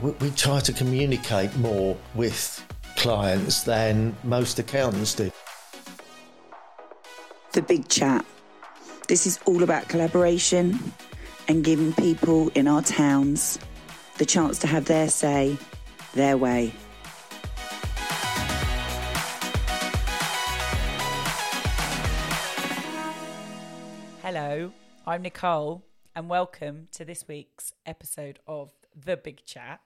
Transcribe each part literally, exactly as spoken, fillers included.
We, we try to communicate more with clients than most accountants do. The Big Chat. This is all about collaboration and giving people in our towns the chance to have their say, their way. Hello, I'm Nicole and welcome to this week's episode of The Big Chat.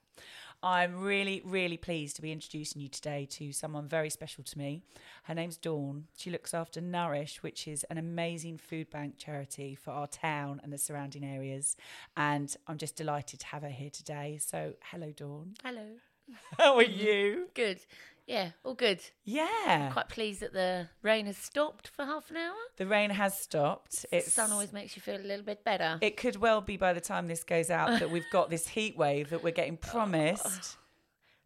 I'm really, really pleased to be introducing you today to someone very special to me. Her name's Dawn. She looks after Nourish, which is an amazing food bank charity for our town and the surrounding areas. And I'm just delighted to have her here today. So, hello, Dawn. Hello. How are you? Good. Yeah, all good. Yeah. Quite pleased that the rain has stopped for half an hour. The rain has stopped. The sun always makes you feel a little bit better. It could well be by the time this goes out that we've got this heat wave that we're getting promised.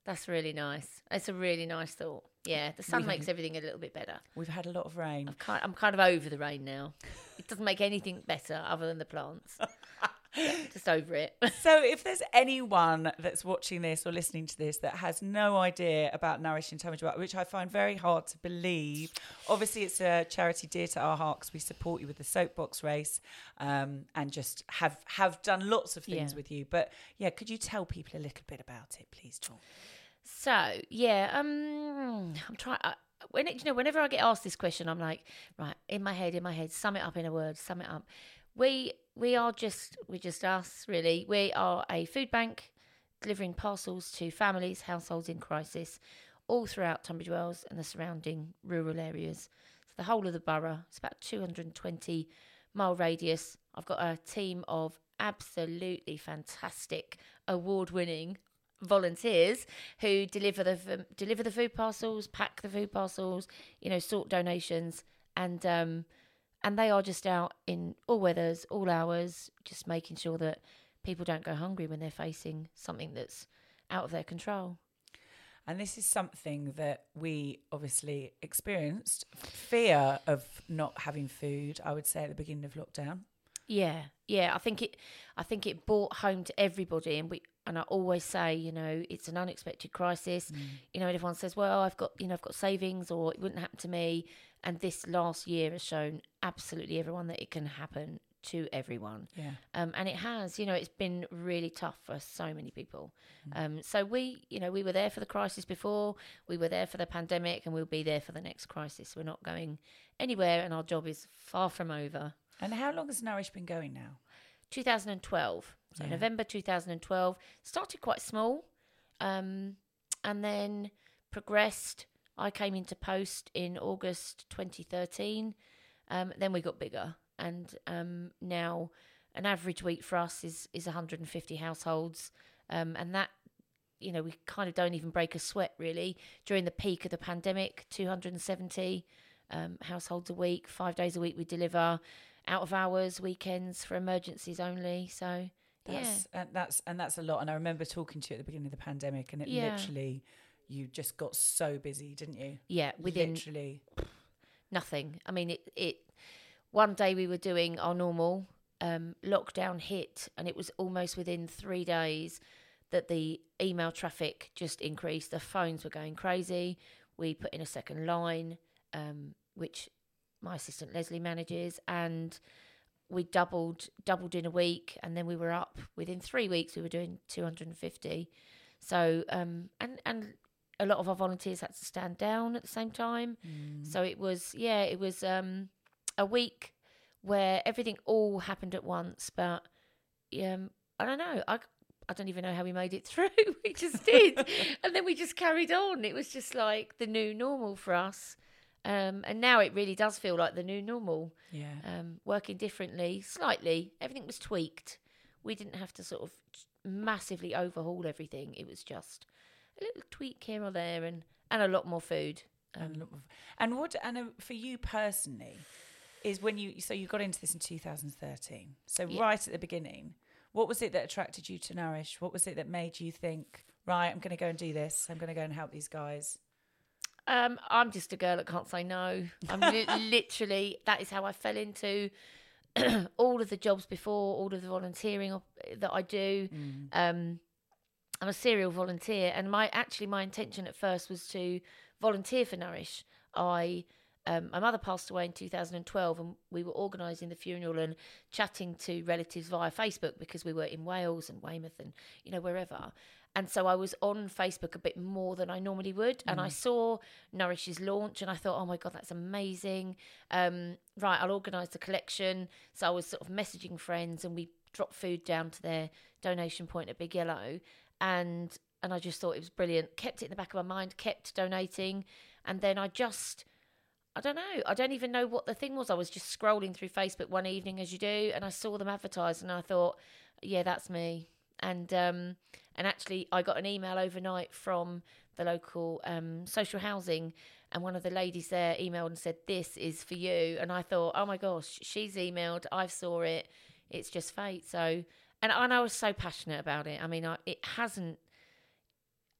That's really nice. It's a really nice thought. Yeah, the sun makes everything a little bit better. We've had a lot of rain. I'm kind, I'm kind of over the rain now. It doesn't make anything better other than the plants. Yeah, just over it. So if there's anyone that's watching this or listening to this that has no idea about Nourish in Tunbridge Wells, which I find very hard to believe, obviously it's a charity dear to our hearts. We support you with the soapbox race um, and just have, have done lots of things yeah. with you. But yeah, could you tell people a little bit about it, please, Dawn? So, yeah, um, I'm trying... I- When it, you know, whenever I get asked this question, I'm like, right, in my head, in my head, sum it up in a word, sum it up. We we are just, we're just us, really. We are a food bank delivering parcels to families, households in crisis, all throughout Tunbridge Wells and the surrounding rural areas. So the whole of the borough, it's about two hundred twenty mile radius. I've got a team of absolutely fantastic, award-winning volunteers who deliver the deliver the food parcels, pack the food parcels, you know, sort donations, and um and they are just out in all weathers, all hours, just making sure that people don't go hungry when they're facing something that's out of their control. And this is something that we obviously experienced, fear of not having food, I would say, at the beginning of lockdown. Yeah, yeah, I think it I think it brought home to everybody, and we And I always say, you know, it's an unexpected crisis. Mm. You know, everyone says, well, I've got, you know, I've got savings or it wouldn't happen to me. And this last year has shown absolutely everyone that it can happen to everyone. Yeah. Um, and it has, you know, it's been really tough for so many people. Mm. Um, so we, you know, we were there for the crisis before, we were there for the pandemic, and we'll be there for the next crisis. We're not going anywhere and our job is far from over. And how long has Nourish been going now? two thousand twelve. So yeah. November two thousand twelve, started quite small um, and then progressed. I came into post in August twenty thirteen. Um, then we got bigger, and um, now an average week for us is, is one hundred fifty households. Um, and that, you know, we kind of don't even break a sweat really. During the peak of the pandemic, two hundred seventy um, households a week, five days a week we deliver, out of hours, weekends for emergencies only. So... That's, yeah. and that's and that's a lot. And I remember talking to you at the beginning of the pandemic, and it yeah. literally, you just got so busy, didn't you? Yeah, within literally nothing. I mean, it. it one day we were doing our normal um, lockdown hit, and it was almost within three days that the email traffic just increased. The phones were going crazy. We put in a second line, um, which my assistant Leslie manages, and. We doubled doubled in a week, and then we were up within three weeks. We were doing two hundred fifty. So um, and and a lot of our volunteers had to stand down at the same time. Mm. So it was yeah, it was um, a week where everything all happened at once. But um, I don't know. I I don't even know how we made it through. We just did, and then we just carried on. It was just like the new normal for us. Um, and now it really does feel like the new normal. Yeah. Um, working differently, slightly. Everything was tweaked. We didn't have to sort of massively overhaul everything. It was just a little tweak here or there, and, and a lot more food. Um, and, a lot more f- and what, and uh, for you personally, is when you, so you got into this in two thousand thirteen. So yeah. Right at the beginning, what was it that attracted you to Nourish? What was it that made you think, right, I'm going to go and do this. I'm going to go and help these guys. Um, I'm just a girl that can't say no. I'm li- literally, that is how I fell into all of the jobs before, all of the volunteering op- that I do. Mm. Um, I'm a serial volunteer, and my actually my intention at first was to volunteer for Nourish. I um, my mother passed away in two thousand twelve, and we were organising the funeral and chatting to relatives via Facebook because we were in Wales and Weymouth and, you know, wherever. And so I was on Facebook a bit more than I normally would, and mm. I saw Nourish's launch, and I thought, oh my God, that's amazing. Um, right, I'll organise the collection. So I was sort of messaging friends, and we dropped food down to their donation point at Big Yellow. And and I just thought it was brilliant. Kept it in the back of my mind, kept donating. And then I just, I don't know, I don't even know what the thing was. I was just scrolling through Facebook one evening, as you do, and I saw them advertised, and I thought, yeah, that's me. And um, and actually I got an email overnight from the local um, social housing, and one of the ladies there emailed and said, this is for you. And I thought, oh my gosh, she's emailed, I saw it, it's just fate. So... And, and I was so passionate about it. I mean, I, it hasn't,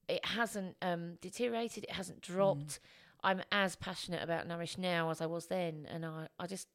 it hasn't um, deteriorated. It hasn't dropped. Mm. I'm as passionate about Nourish now as I was then. And I, I just,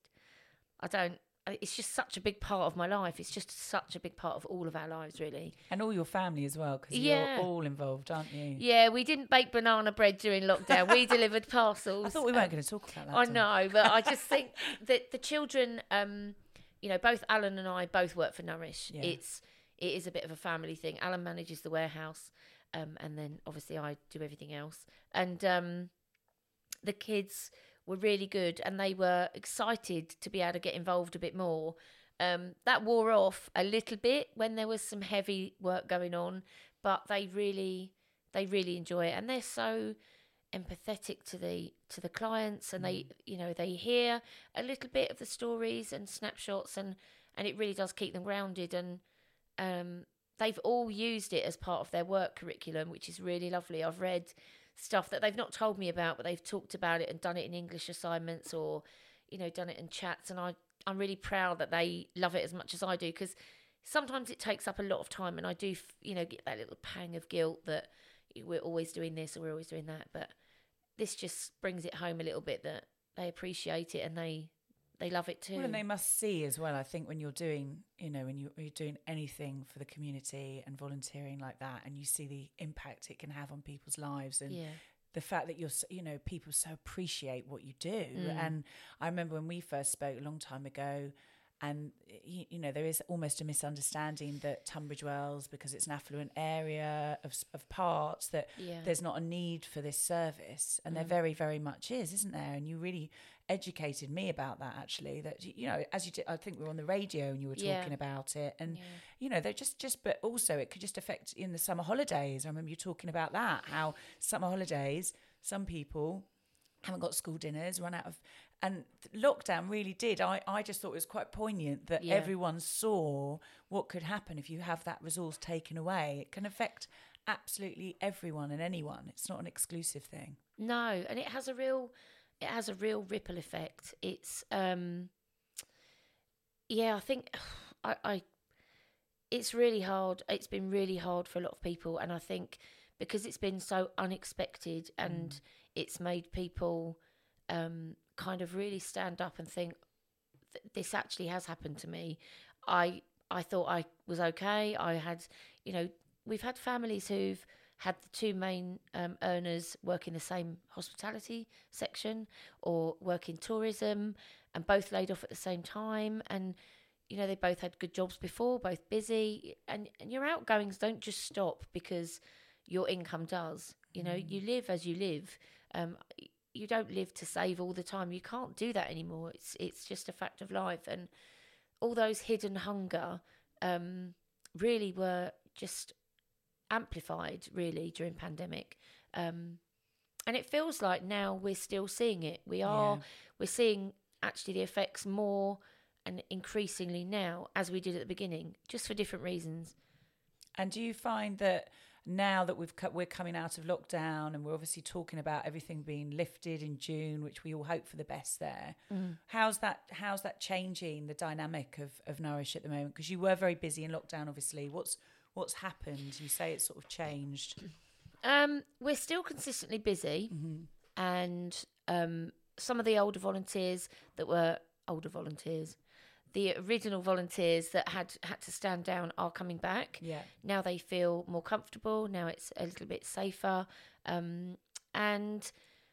I don't, it's just such a big part of my life. It's just such a big part of all of our lives, really. And all your family as well, because yeah. You're all involved, aren't you? Yeah, we didn't bake banana bread during lockdown. We delivered parcels. I thought we weren't um, going to talk about that. I know, but I just think that the children... Um, You know, both Alan and I both work for Nourish. Yeah. It's it is a bit of a family thing. Alan manages the warehouse, um, and then obviously I do everything else. And um, the kids were really good, and they were excited to be able to get involved a bit more. Um, that wore off a little bit when there was some heavy work going on, but they really they really enjoy it, and they're so empathetic to the to the clients, and they, you know, they hear a little bit of the stories and snapshots, and and it really does keep them grounded. And um they've all used it as part of their work curriculum, which is really lovely. I've read stuff that they've not told me about, but they've talked about it and done it in English assignments, or, you know, done it in chats, and I I'm really proud that they love it as much as I do, because sometimes it takes up a lot of time, and I do, you know, get that little pang of guilt that we're always doing this or we're always doing that, but this just brings it home a little bit that they appreciate it, and they they love it too. Well, and they must see as well, I think, when you're doing, you know, when you're, you're doing anything for the community and volunteering like that, and you see the impact it can have on people's lives, and yeah. the fact that you're, you know, people so appreciate what you do. Mm. And I remember when we first spoke a long time ago, and, you know, there is almost a misunderstanding that Tunbridge Wells, because it's an affluent area of of parts, that yeah. there's not a need for this service. And mm. there very, very much is, isn't there? And you really educated me about that, actually, that, you know, as you did, I think we were on the radio and you were talking yeah. about it. And, yeah. you know, they're just, just, but also it could just affect in the summer holidays. I remember you talking about that, how summer holidays, some people haven't got school dinners, run out of... And lockdown really did. I, I just thought it was quite poignant that yeah. everyone saw what could happen if you have that resource taken away. It can affect absolutely everyone and anyone. It's not an exclusive thing. No, and it has a real, it has a real ripple effect. It's, um, yeah, I think I, I, it's really hard. It's been really hard for a lot of people, and I think because it's been so unexpected, and mm. it's made people. Um, kind of really stand up and think, this actually has happened to me. I I thought I was okay. I had, you know, we've had families who've had the two main um, earners work in the same hospitality section or work in tourism, and both laid off at the same time. And, you know, they both had good jobs before, both busy. And, and your outgoings don't just stop because your income does. You know, mm. you live as you live. Um You don't live to save all the time. You can't do that anymore. It's it's just a fact of life. And all those hidden hunger um, really were just amplified, really, during pandemic. Um, and it feels like now we're still seeing it. We are. Yeah. We're seeing actually the effects more and increasingly now as we did at the beginning, just for different reasons. And do you find that... now that we've co- we're coming out of lockdown, and we're obviously talking about everything being lifted in June, which we all hope for the best there. Mm. How's that? How's that changing the dynamic of, of Nourish at the moment? Because you were very busy in lockdown, obviously. What's what's happened? You say it's sort of changed. Um, we're still consistently busy, mm-hmm. and um, some of the older volunteers that were older volunteers. The original volunteers that had had to stand down are coming back. Yeah. Now they feel more comfortable. Now it's a little bit safer. Um, and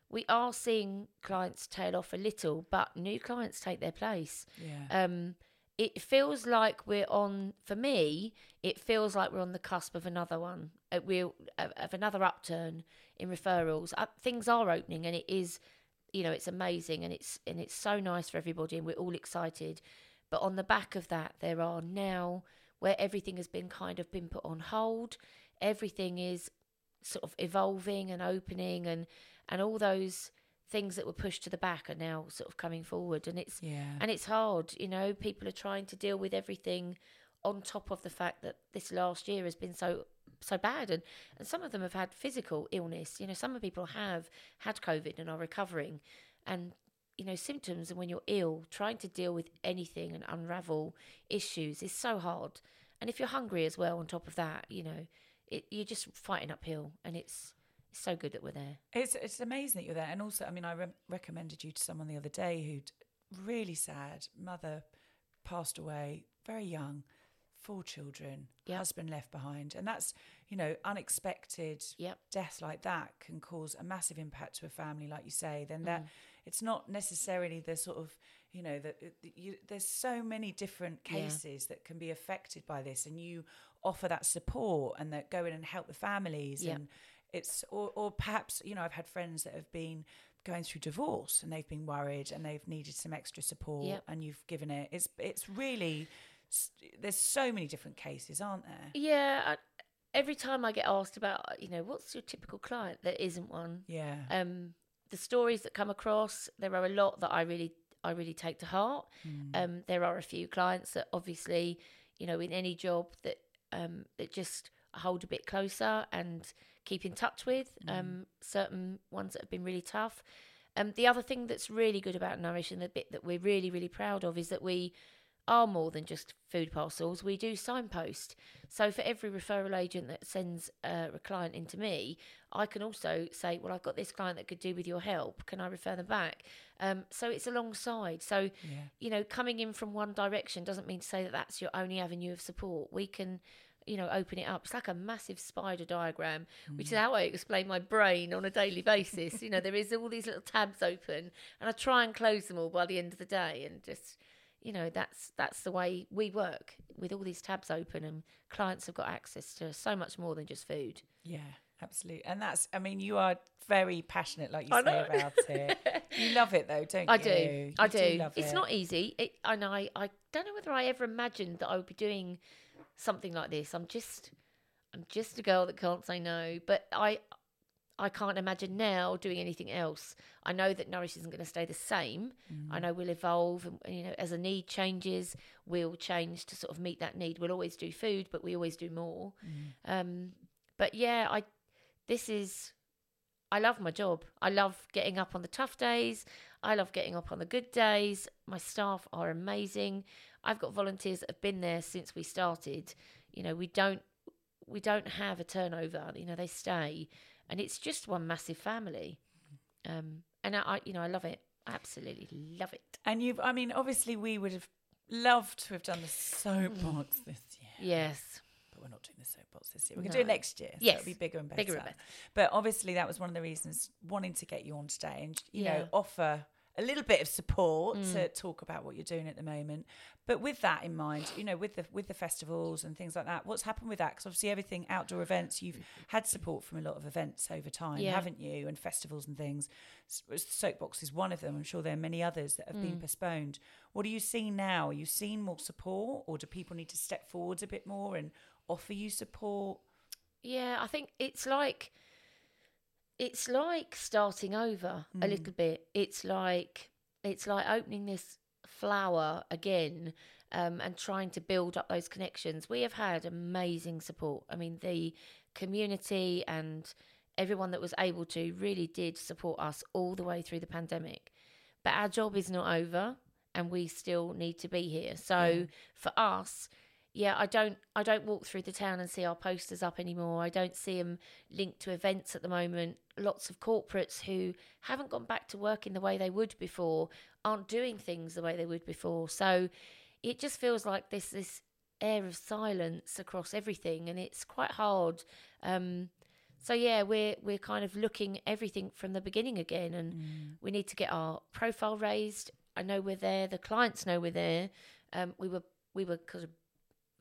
we are seeing clients tail off a little, but new clients take their place. Yeah. Um, it feels like we're on, for me, it feels like we're on the cusp of another one, we'll, of another upturn in referrals. Uh, things are opening, and it is, you know, it's amazing, and it's and it's so nice for everybody, and we're all excited. But on the back of that, there are now, where everything has been kind of been put on hold, everything is sort of evolving and opening, and, and all those things that were pushed to the back are now sort of coming forward. And it's yeah. and it's hard, you know, people are trying to deal with everything on top of the fact that this last year has been so so bad. And, and some of them have had physical illness. You know, some of the people have had COVID and are recovering, and you know, symptoms, and when you're ill, trying to deal with anything and unravel issues is so hard. And if you're hungry as well on top of that, you know, it, you're just fighting uphill, and it's, it's so good that we're there. It's it's amazing that you're there. And also, I mean, I re- recommended you to someone the other day who'd really sad, mother passed away, very young, four children, yep. husband left behind. And that's, you know, unexpected yep. death like that can cause a massive impact to a family, like you say. Then that... Mm. It's not necessarily the sort of, you know, the, the, you, there's so many different cases yeah. that can be affected by this, and you offer that support and that go in and help the families. Yeah. And it's, or, or perhaps, you know, I've had friends that have been going through divorce, and they've been worried, and they've needed some extra support yeah. and you've given it. It's, it's really, there's so many different cases, aren't there? Yeah. I, every time I get asked about, you know, what's your typical client, there isn't one. Yeah. Um. The stories that come across, there are a lot that I really, I really take to heart. Mm. Um, there are a few clients that obviously, you know, in any job that um, that just hold a bit closer and keep in touch with. Mm. Um, certain ones that have been really tough. Um, the other thing that's really good about Nourish, and the bit that we're really, really proud of, is that we are more than just food parcels. We do signpost. So for every referral agent that sends uh, a client into me, I can also say, well, I've got this client that could do with your help. Can I refer them back? Um, so it's alongside. So, yeah. you know, coming in from one direction doesn't mean to say that that's your only avenue of support. We can, you know, open it up. It's like a massive spider diagram, mm. which is how I explain my brain on a daily basis. You know, there is all these little tabs open, and I try and close them all by the end of the day, and just... You know, that's that's the way we work, with all these tabs open, and clients have got access to so much more than just food. Yeah, absolutely. And that's, I mean, you are very passionate, like you I say, know. About it. You love it, though, don't I you? I do. You I do. do love it's it. Not easy. It, and I, I don't know whether I ever imagined that I would be doing something like this. I'm just I'm just a girl that can't say no. But I I can't imagine now doing anything else. I know that Nourish isn't going to stay the same. Mm. I know we'll evolve, and you know, as a need changes, we'll change to sort of meet that need. We'll always do food, but we always do more. Mm. Um, but yeah, I this is I love my job. I love getting up on the tough days. I love getting up on the good days. My staff are amazing. I've got volunteers that have been there since we started. You know, we don't we don't have a turnover. You know, they stay. And it's just one massive family. Um, and I, I, you know, I love it. I absolutely love it. And you've, I mean, obviously we would have loved to have done the soapbox this year. Yes. But we're not doing the soapbox this year. We're no. going to do it next year. So yes. It'll be bigger and better. Bigger and better. But obviously that was one of the reasons wanting to get you on today and, you yeah. know, offer a little bit of support mm. to talk about what you're doing at the moment. But with that in mind, you know, with the with the festivals and things like that, what's happened with that? Because obviously everything, outdoor events, you've had support from a lot of events over time, yeah. haven't you? And festivals and things. Soapbox is one of them. I'm sure there are many others that have mm. been postponed. What are you seeing now? Are you seeing more support, or do people need to step forward a bit more and offer you support? Yeah, I think it's like... It's like starting over mm. a little bit. It's like it's like opening this flower again um, and trying to build up those connections. We have had amazing support. I mean, the community and everyone that was able to really did support us all the way through the pandemic. But our job is not over, and we still need to be here. So yeah. for us, yeah, I don't I don't walk through the town and see our posters up anymore. I don't see them linked to events at the moment. Lots of corporates who haven't gone back to work in the way they would before aren't doing things the way they would before. So it just feels like this this air of silence across everything, and it's quite hard. Um, so yeah, we're we're kind of looking everything from the beginning again, and mm. we need to get our profile raised. I know we're there. The clients know we're there. Um, we were we were kind of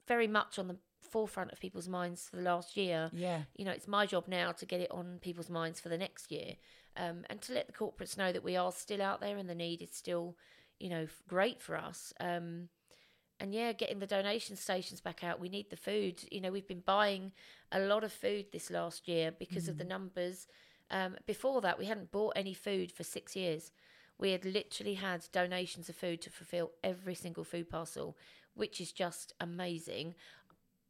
very much on the forefront of people's minds for the last year. Yeah. You know, it's my job now to get it on people's minds for the next year, um, and to let the corporates know that we are still out there and the need is still, you know, great for us. Um, and yeah, getting the donation stations back out. We need the food. You know, we've been buying a lot of food this last year because mm. of the numbers. Um, before that, we hadn't bought any food for six years. We had literally had donations of food to fulfill every single food parcel, which is just amazing.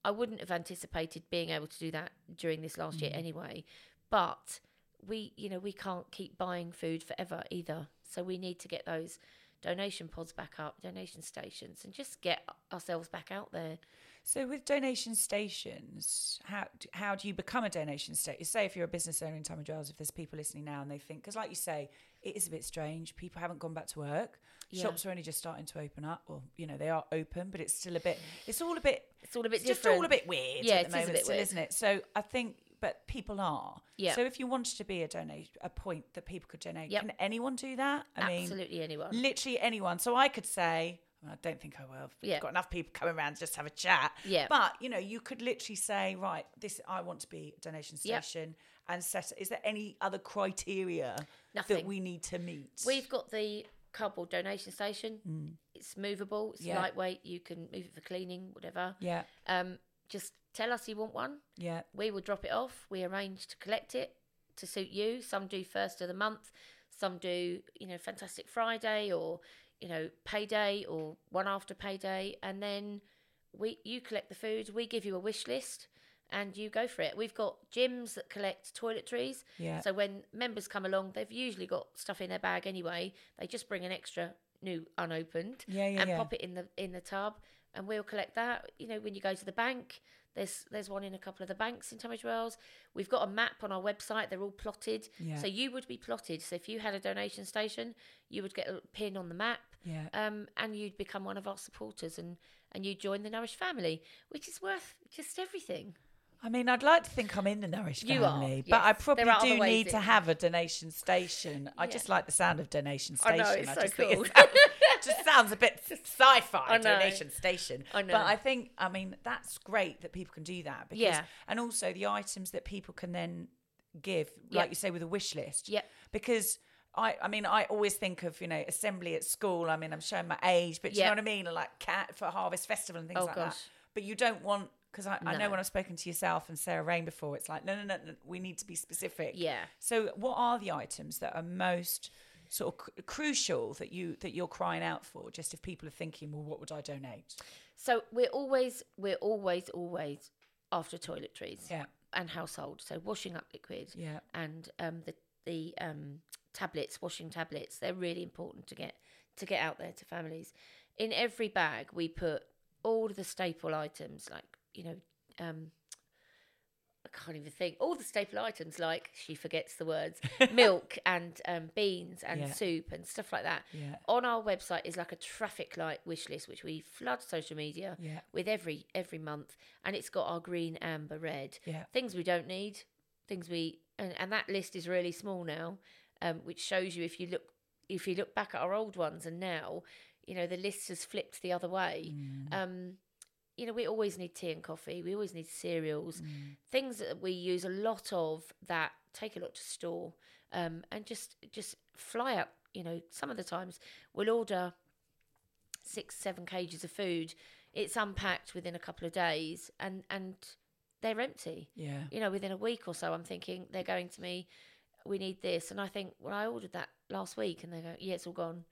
I wouldn't have anticipated being able to do that during this last mm. year anyway. But we, you know, we can't keep buying food forever either. So we need to get those donation pods back up, donation stations, and just get ourselves back out there. So with donation stations, how how do you become a donation station? Say if you're a business owner in Tunbridge Wells, if there's people listening now and they think, because like you say, it is a bit strange. People haven't gone back to work. Yeah. Shops are only just starting to open up. Well, you know, they are open, but it's still a bit, it's all a bit, it's all a bit it's different. Just all a bit weird yeah, at the moment, is a bit still, weird. Isn't it? So I think, but people are. Yeah. So if you wanted to be a donation, a point that people could donate, yep. can anyone do that? I Absolutely mean, anyone. Literally anyone. So I could say, well, I don't think I will. We've yeah. got enough people coming around to just have a chat. Yeah. But, you know, you could literally say, right, this, I want to be a donation station. Yep. And set, is there any other criteria Nothing. that we need to meet? We've got the cardboard donation station. Mm. It's movable. It's yeah. lightweight. You can move it for cleaning, whatever. Yeah. Um, just tell us you want one. Yeah. We will drop it off. We arrange to collect it to suit you. Some do first of the month. Some do, you know, Fantastic Friday or, you know, payday or one after payday. And then we you collect the food. We give you a wish list. And you go for it. We've got gyms that collect toiletries. Yeah. So when members come along, they've usually got stuff in their bag anyway. They just bring an extra new unopened yeah, yeah, and yeah. pop it in the in the tub, and we'll collect that. You know, when you go to the bank, there's there's one in a couple of the banks in Tunbridge Wells. We've got a map on our website. They're all plotted. Yeah. So you would be plotted. So if you had a donation station, you would get a pin on the map. Yeah. Um, and you'd become one of our supporters, and and you join the Nourish family, which is worth just everything. I mean, I'd like to think I'm in the Nourish family, you are, yes. but I probably do need to have a donation station. I yeah. just like the sound of donation station. I know, it's I so just cool. Think it sounds, just sounds a bit sci-fi, donation station. I know. But I think, I mean, that's great that people can do that. Because, yeah. And also the items that people can then give, like yep. you say, with a wish list. Yeah. Because... I, I mean, I always think of, you know, assembly at school. I mean, I'm showing my age, but do yep. you know what I mean? Like cat for Harvest Festival and things oh, like gosh. that. But you don't want, because I, no. I know when I've spoken to yourself and Sarah Rain before, it's like, no, no, no, no, we need to be specific. Yeah. So what are the items that are most sort of c- crucial that, you, that you're crying out for? Just if people are thinking, well, what would I donate? So we're always, we're always, always after toiletries yeah. and household. So washing up liquid yeah. and um, the, the um, tablets, washing tablets, they're really important to get to get out there to families. In every bag we put all of the staple items, like, you know, um I can't even think, all the staple items, like, she forgets the words, milk and um beans and yeah. soup and stuff like that. Yeah. On our website is like a traffic light wish list, which we flood social media yeah. with every every month, and it's got our green, amber, red yeah. things we don't need, things we and, and that list is really small now. Um, which shows you if you look if you look back at our old ones and now, you know, the list has flipped the other way. Mm. Um, you know, we always need tea and coffee. We always need cereals, mm. things that we use a lot of that take a lot to store, um, and just just fly up. You know, some of the times we'll order six, seven cages of food. It's unpacked within a couple of days, and and they're empty. Yeah, you know, within a week or so, I'm thinking they're going to me. We need this, and I think, well, I ordered that last week, and they go, yeah, it's all gone.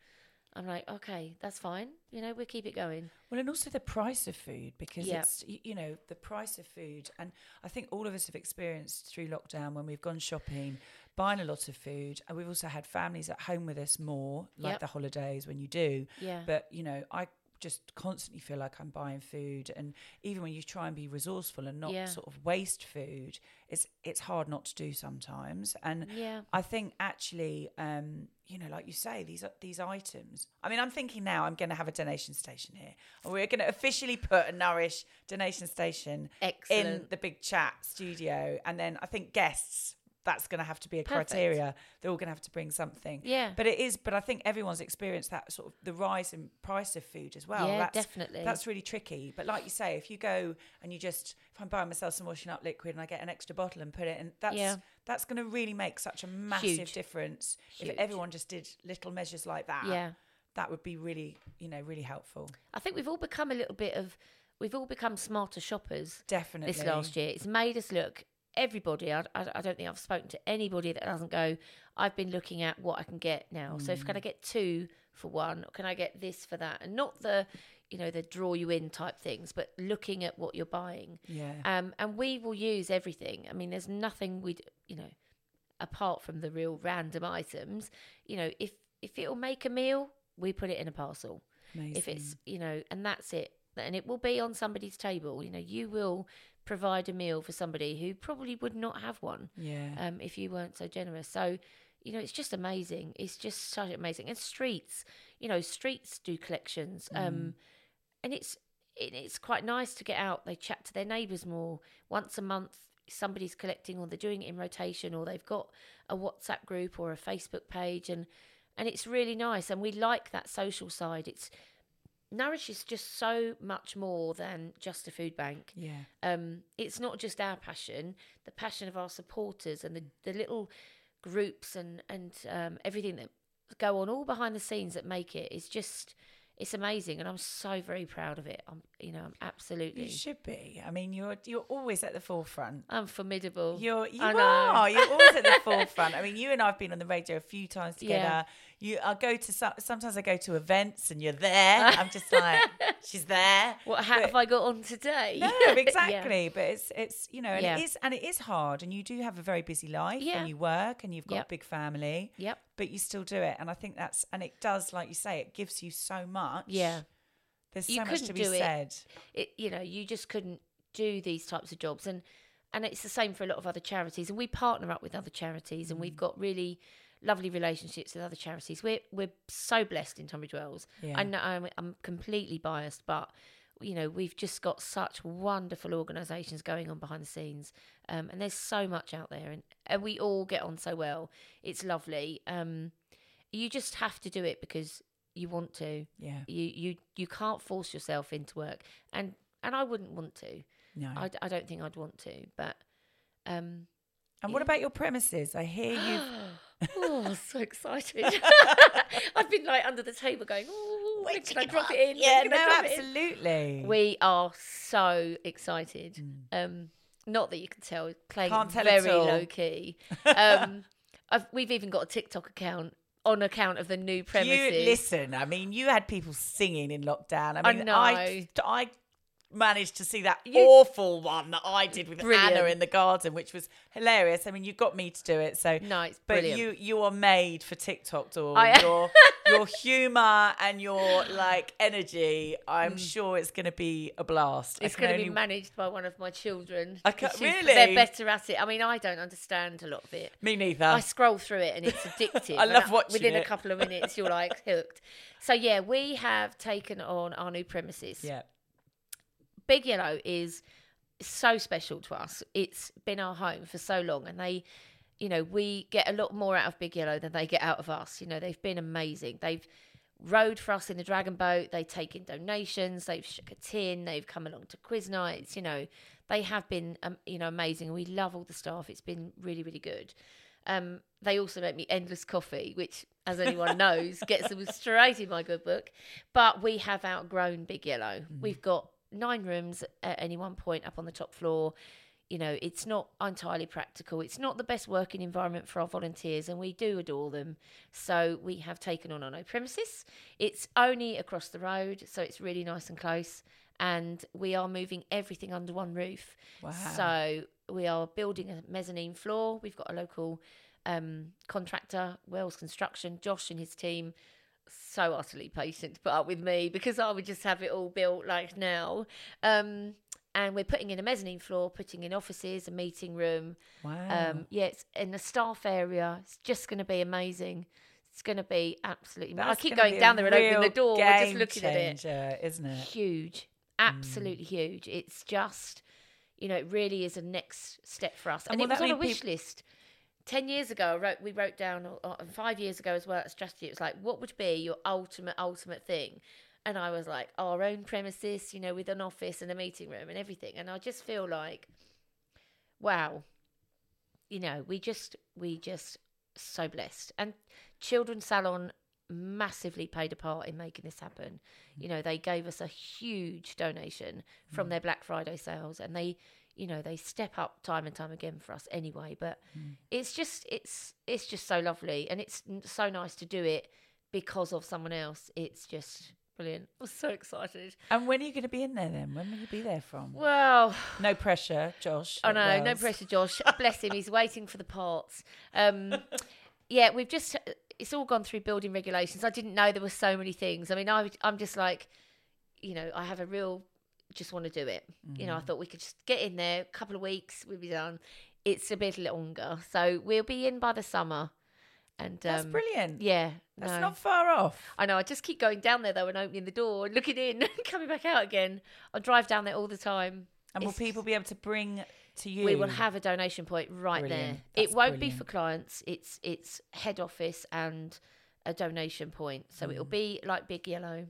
I'm like, okay, that's fine. You know, we'll keep it going. Well, and also the price of food, because yeah. it's, you know, the price of food. And I think all of us have experienced through lockdown when we've gone shopping, buying a lot of food. And we've also had families at home with us more, like yep. the holidays when you do. Yeah. But, you know, I just constantly feel like I'm buying food. And even when you try and be resourceful and not yeah. sort of waste food, it's it's hard not to do sometimes. And yeah. I think actually, um, you know, like you say, these these items. I mean, I'm thinking now I'm going to have a donation station here. And we're going to officially put a Nourish donation station Excellent. in the Big Chat studio. And then I think guests, that's going to have to be a Perfect. criteria. They're all going to have to bring something. Yeah. But it is, but I think everyone's experienced that sort of the rise in price of food as well. Yeah, that's, definitely. That's really tricky. But like you say, if you go and you just, if I'm buying myself some washing up liquid and I get an extra bottle and put it in, that's, yeah. that's going to really make such a massive Huge. difference. Huge. If everyone just did little measures like that, yeah. that would be really, you know, really helpful. I think we've all become a little bit of, we've all become smarter shoppers. Definitely. This last year. It's made us look, everybody, I, I, I don't think I've spoken to anybody that doesn't go, I've been looking at what I can get now. Mm. So if, can I get two for one? Or can I get this for that? And not the, you know, the draw you in type things, but looking at what you're buying. Yeah. Um, and we will use everything. I mean, there's nothing we'd, you know, apart from the real random items, you know, if, if it'll make a meal, we put it in a parcel. Amazing. If it's, you know, and that's it. And it will be on somebody's table. You know, you will provide a meal for somebody who probably would not have one yeah. um, if you weren't so generous. So, you know, it's just amazing. It's just so amazing. And streets, you know, streets do collections. Mm. Um, and it's it, it's quite nice to get out. They chat to their neighbours more. Once a month, somebody's collecting, or they're doing it in rotation, or they've got a WhatsApp group or a Facebook page. And, and it's really nice. And we like that social side. It's Nourish is just so much more than just a food bank. Yeah. Um, it's not just our passion, the passion of our supporters and the, the little groups and, and um, everything that go on all behind the scenes that make it. It's just, it's amazing. And I'm so very proud of it. I'm, you know, I'm absolutely. You should be. I mean, you're you're always at the forefront. I'm formidable. You're, you I know. are. You're always at the forefront. I mean, you and I have been on the radio a few times together. Yeah. You, I go to some, sometimes I go to events and you're there. I'm just like, she's there. What hat but, have I got on today? No, exactly. yeah. But it's it's you know, and yeah. it is and it is hard. And you do have a very busy life, yeah. and you work, and you've got yep. a big family. Yep. But you still do it, and I think that's and it does, like you say, it gives you so much. Yeah. There's so you much to be do said. It. It, you know, you just couldn't do these types of jobs, and and it's the same for a lot of other charities. And we partner up with other charities, mm. and we've got really lovely relationships with other charities. We're we're so blessed in Tunbridge Wells. Yeah. I know I'm, I'm completely biased, but you know we've just got such wonderful organisations going on behind the scenes, um, and there's so much out there, and, and we all get on so well. It's lovely. Um, you just have to do it because you want to. Yeah. You you you can't force yourself into work, and and I wouldn't want to. No. I, I don't think I'd want to. But. Um, and yeah. what about your premises? I hear you. Oh, I'm so excited. I've been like under the table going, oh, when can I drop it in? Yeah, no, absolutely. We are so excited. Mm. Um, not that you can tell, playing Can't tell very low key. Um, I've, we've even got a TikTok account on account of the new premises. You listen, I mean, you had people singing in lockdown. I mean, I know. I, I managed to see that you, awful one that I did with brilliant. Anna in the garden, which was hilarious. I mean, you got me to do it, so no, it's brilliant. But you you are made for TikTok, Dawn. I, your your humour and your like energy. I'm mm. sure it's going to be a blast. It's going to only... be managed by one of my children. I can't, really, they're better at it. I mean, I don't understand a lot of it. Me neither. I scroll through it and it's addictive. I love watching within it. Within a couple of minutes, you're like hooked. So yeah, we have taken on our new premises. Yeah. Big Yellow is so special to us. It's been our home for so long, and they, you know, we get a lot more out of Big Yellow than they get out of us. You know, they've been amazing. They've rowed for us in the dragon boat. They take in donations. They've shook a tin. They've come along to quiz nights. You know, they have been, um, you know, amazing. We love all the staff. It's been really, really good. Um, they also make me endless coffee, which, as anyone knows, gets them straight in my good book. But we have outgrown Big Yellow. Mm. We've got nine rooms at any one point up on the top floor. you know, it's not entirely practical. It's not the best working environment for our volunteers, and we do adore them. So we have taken on our no premises. It's only across the road, so it's really nice and close. And we are moving everything under one roof. Wow. So we are building a mezzanine floor. We've got a local um, contractor, Wells Construction, Josh and his team. So utterly patient to put up with me, because I would just have it all built like now. Um, and we're putting in a mezzanine floor, putting in offices, a meeting room. Wow. Um, yeah, it's in the staff area. It's just going to be amazing. It's going to be absolutely amazing. I keep going down there and opening the door. We're just looking changer, at it. Isn't it? Huge. Absolutely mm. huge. It's just, you know, it really is a next step for us. And, and it was on a wish people- list. Ten years ago, I wrote, we wrote down, or five years ago as well, a strategy. It was like, what would be your ultimate, ultimate thing? And I was like, our own premises, you know, with an office and a meeting room and everything. And I just feel like, wow, you know, we just, we just so blessed. And Children's Salon massively played a part in making this happen. You know, they gave us a huge donation from mm. their Black Friday sales, and they, you know, they step up time and time again for us anyway, but mm. it's just, it's, it's just so lovely. And it's so nice to do it because of someone else. It's just brilliant. I'm so excited. And when are you going to be in there then? When will you be there from? Well, no pressure, Josh. I know, no pressure, Josh. Bless him. He's waiting for the parts. Um, yeah, we've just, it's all gone through building regulations. I didn't know there were so many things. I mean, I, I'm just like, you know, I have a real, just want to do it. Mm. You know, I thought we could just get in there, a couple of weeks, we'll be done. It's a bit longer. So we'll be in by the summer. And that's um, brilliant. Yeah. That's no. not far off. I know. I just keep going down there though and opening the door and looking in and coming back out again. I drive down there all the time. And it's, will people be able to bring to you? We will have a donation point right brilliant. There. That's it won't brilliant. Be for clients. It's it's head office and a donation point. So mm. it'll be like Big Yellow,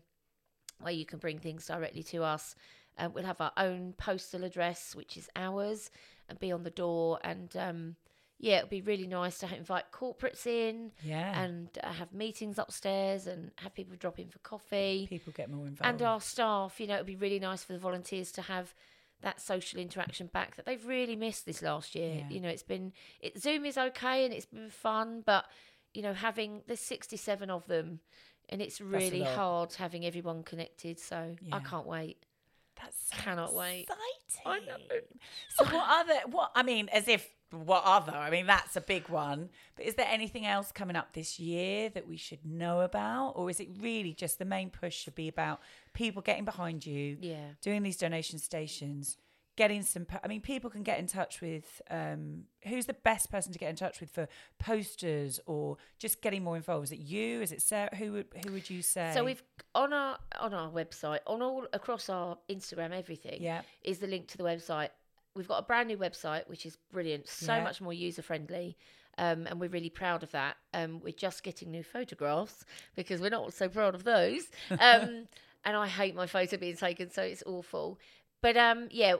where you can bring things directly to us. Uh, we'll have our own postal address, which is ours, and be on the door. And um, yeah, it'll be really nice to invite corporates in yeah. and uh, have meetings upstairs and have people drop in for coffee. People get more involved. And our staff, you know, it'll be really nice for the volunteers to have that social interaction back that they've really missed this last year. Yeah. You know, it's been, it, Zoom is okay and it's been fun, but, you know, having, there's sixty-seven of them and it's really hard having everyone connected. So yeah. I can't wait. That's cannot wait. Exciting. I know. So what other, what, I mean, as if what other, I mean, that's a big one, but is there anything else coming up this year that we should know about? Or is it really just the main push should be about people getting behind you, yeah. doing these donation stations, getting some, I mean, people can get in touch with, um, who's the best person to get in touch with for posters or just getting more involved? Is it you? Is it Sarah? Who would, who would you say? So we've on our, on our website, on all across our Instagram, everything yeah. is the link to the website. We've got a brand new website, which is brilliant. So yeah. much more user friendly. Um, and we're really proud of that. Um, we're just getting new photographs because we're not so proud of those. Um, and I hate my photo being taken. So it's awful. But um, yeah,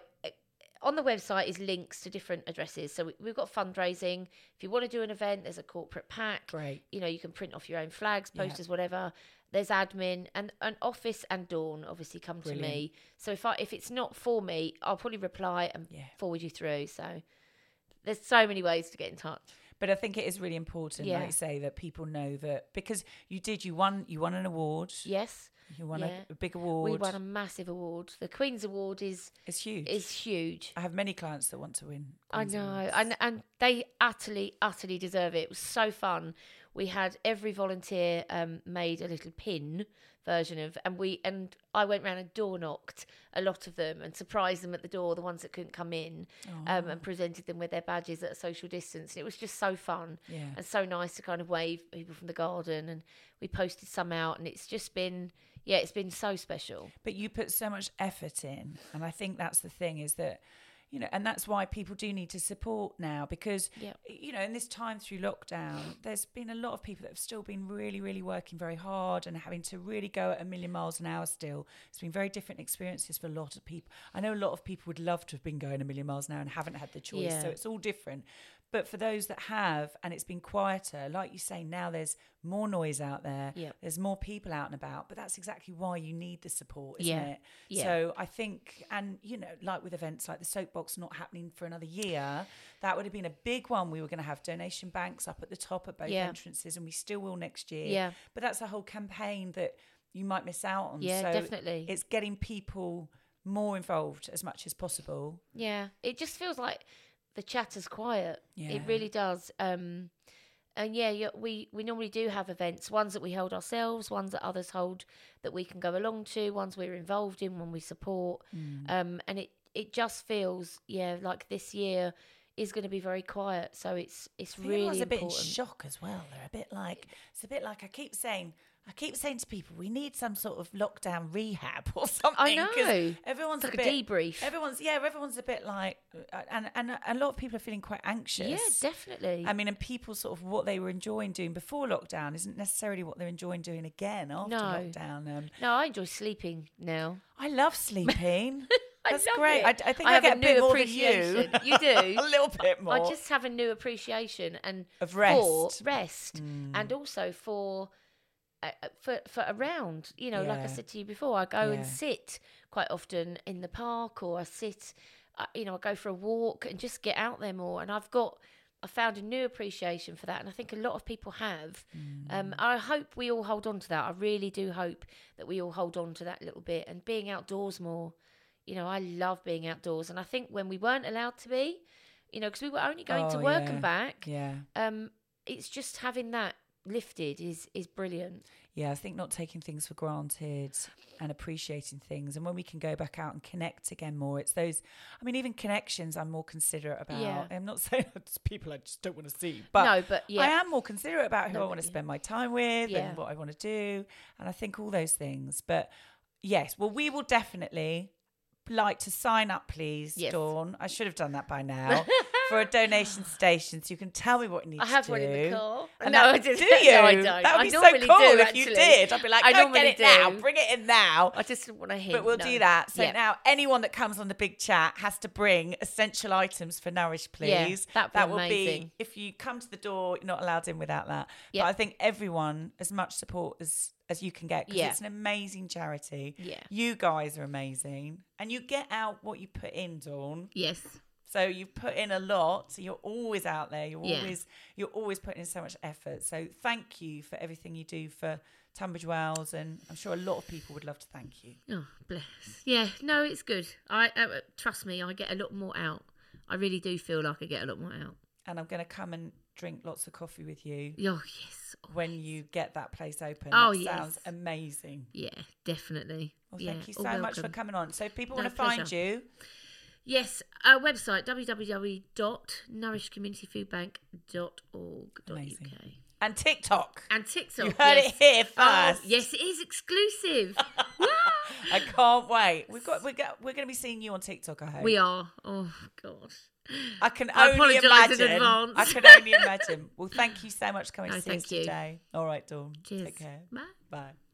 on the website is links to different addresses. So we, we've got fundraising. If you want to do an event, there's a corporate pack. Great. You know, you can print off your own flags, posters, yeah. whatever. There's admin and an office and Dawn obviously come brilliant. To me. So if I if it's not for me, I'll probably reply and yeah. forward you through. So there's so many ways to get in touch. But I think it is really important, yeah. like you say, that people know that because you did, you won, you won an award. Yes. You won yeah. a, a big award. We won a massive award. The Queen's Award is it's huge. Is huge. I have many clients that want to win. Queen's I know, Awards. and and they utterly, utterly deserve it. It was so fun. We had every volunteer um, made a little pin version of, and we and I went round and door knocked a lot of them and surprised them at the door, the ones that couldn't come in, um, and presented them with their badges at a social distance. And it was just so fun yeah. and so nice to kind of wave people from the garden, and we posted some out, and it's just been. Yeah, it's been so special. But you put so much effort in. And I think that's the thing is that, you know, and that's why people do need to support now because, yep. you know, in this time through lockdown, there's been a lot of people that have still been really, really working very hard and having to really go at a million miles an hour still. It's been very different experiences for a lot of people. I know a lot of people would love to have been going a million miles an hour and haven't had the choice. Yeah. So it's all different. But for those that have, and it's been quieter, like you say, now there's more noise out there. Yep. There's more people out and about. But that's exactly why you need the support, isn't yeah. it? Yeah. So I think, and, you know, like with events like the Soapbox not happening for another year, that would have been a big one. We were going to have donation banks up at the top at both yeah. entrances, and we still will next year. Yeah. But that's a whole campaign that you might miss out on. Yeah, so definitely. It's getting people more involved as much as possible. Yeah. It just feels like the chatter's quiet. Yeah. It really does. Um, and yeah, we, we normally do have events, ones that we hold ourselves, ones that others hold that we can go along to, ones we're involved in, one we support. Mm. Um, and it, it just feels, yeah, like this year is going to be very quiet. So it's it's really important. People are a bit in shock as well. They're a bit like, it's a bit like I keep saying, I keep saying to people, we need some sort of lockdown rehab or something. I know. Everyone's like a, a bit, debrief. Everyone's, yeah, everyone's a bit like, and, and a lot of people are feeling quite anxious. Yeah, definitely. I mean, and people sort of what they were enjoying doing before lockdown isn't necessarily what they're enjoying doing again after no. lockdown. Um, no, I enjoy sleeping now. I love sleeping. That's I great. I, I think I, I get a, a bit more than you. You do. A little bit more. I just have a new appreciation and of rest. for rest mm. and also for... Uh, for for around, you know, yeah. like I said to you before, I go yeah. and sit quite often in the park, or I sit, uh, you know, I go for a walk and just get out there more. And I've got, I found a new appreciation for that, and I think a lot of people have. Mm. Um, I hope we all hold on to that. I really do hope that we all hold on to that little bit and being outdoors more. You know, I love being outdoors, and I think when we weren't allowed to be, you know, because we were only going oh, to work yeah. and back, yeah, um, it's just having that lifted is is brilliant. Yeah, I think not taking things for granted and appreciating things, and when we can go back out and connect again more, it's those, I mean, even connections I'm more considerate about. Yeah. I'm not saying it's people I just don't want to see, but, no, but yeah. I am more considerate about who no, I want to yeah. spend my time with yeah. and what I want to do, and I think all those things. But yes, well, we will definitely like to sign up, please, yes. Dawn. I should have done that by now. For a donation station, so you can tell me what you need to do. I have one in the car. And no, that, I didn't. Do you? No, I don't. That would be so cool do, if actually. You did. I'd be like, I go get it do. now. Bring it in now. I just want to hint. But we'll no. do that. So yeah. now anyone that comes on the Big Chat has to bring essential items for Nourish, please. Yeah, that would be, if you come to the door, you're not allowed in without that. Yeah. But I think everyone, as much support as as you can get, because yeah. it's an amazing charity. Yeah. You guys are amazing. And you get out what you put in, Dawn. Yes. So you've put in a lot. So you're always out there. You're yeah. always you're always putting in so much effort. So thank you for everything you do for Tunbridge Wells, and I'm sure a lot of people would love to thank you. Oh, bless. Yeah, no, it's good. I uh, trust me, I get a lot more out. I really do feel like I get a lot more out. And I'm going to come and drink lots of coffee with you. Oh yes. Always. When you get that place open. Oh that yes. Sounds amazing. Yeah, definitely. Well, thank yeah. you so much for coming on. So if people no, want to pleasure. find you. Yes, our website, w w w dot nourish community foodbank dot org dot u k. And TikTok. And TikTok. You heard yes. it here first. Oh, yes, it is exclusive. I can't wait. We've got, we're got, we're going to be seeing you on TikTok, I hope. We are. Oh, gosh. I can I only imagine. In advance. I can only imagine. Well, thank you so much for coming no, to see us you. today. All right, Dawn. Cheers. Take care. Bye. Bye.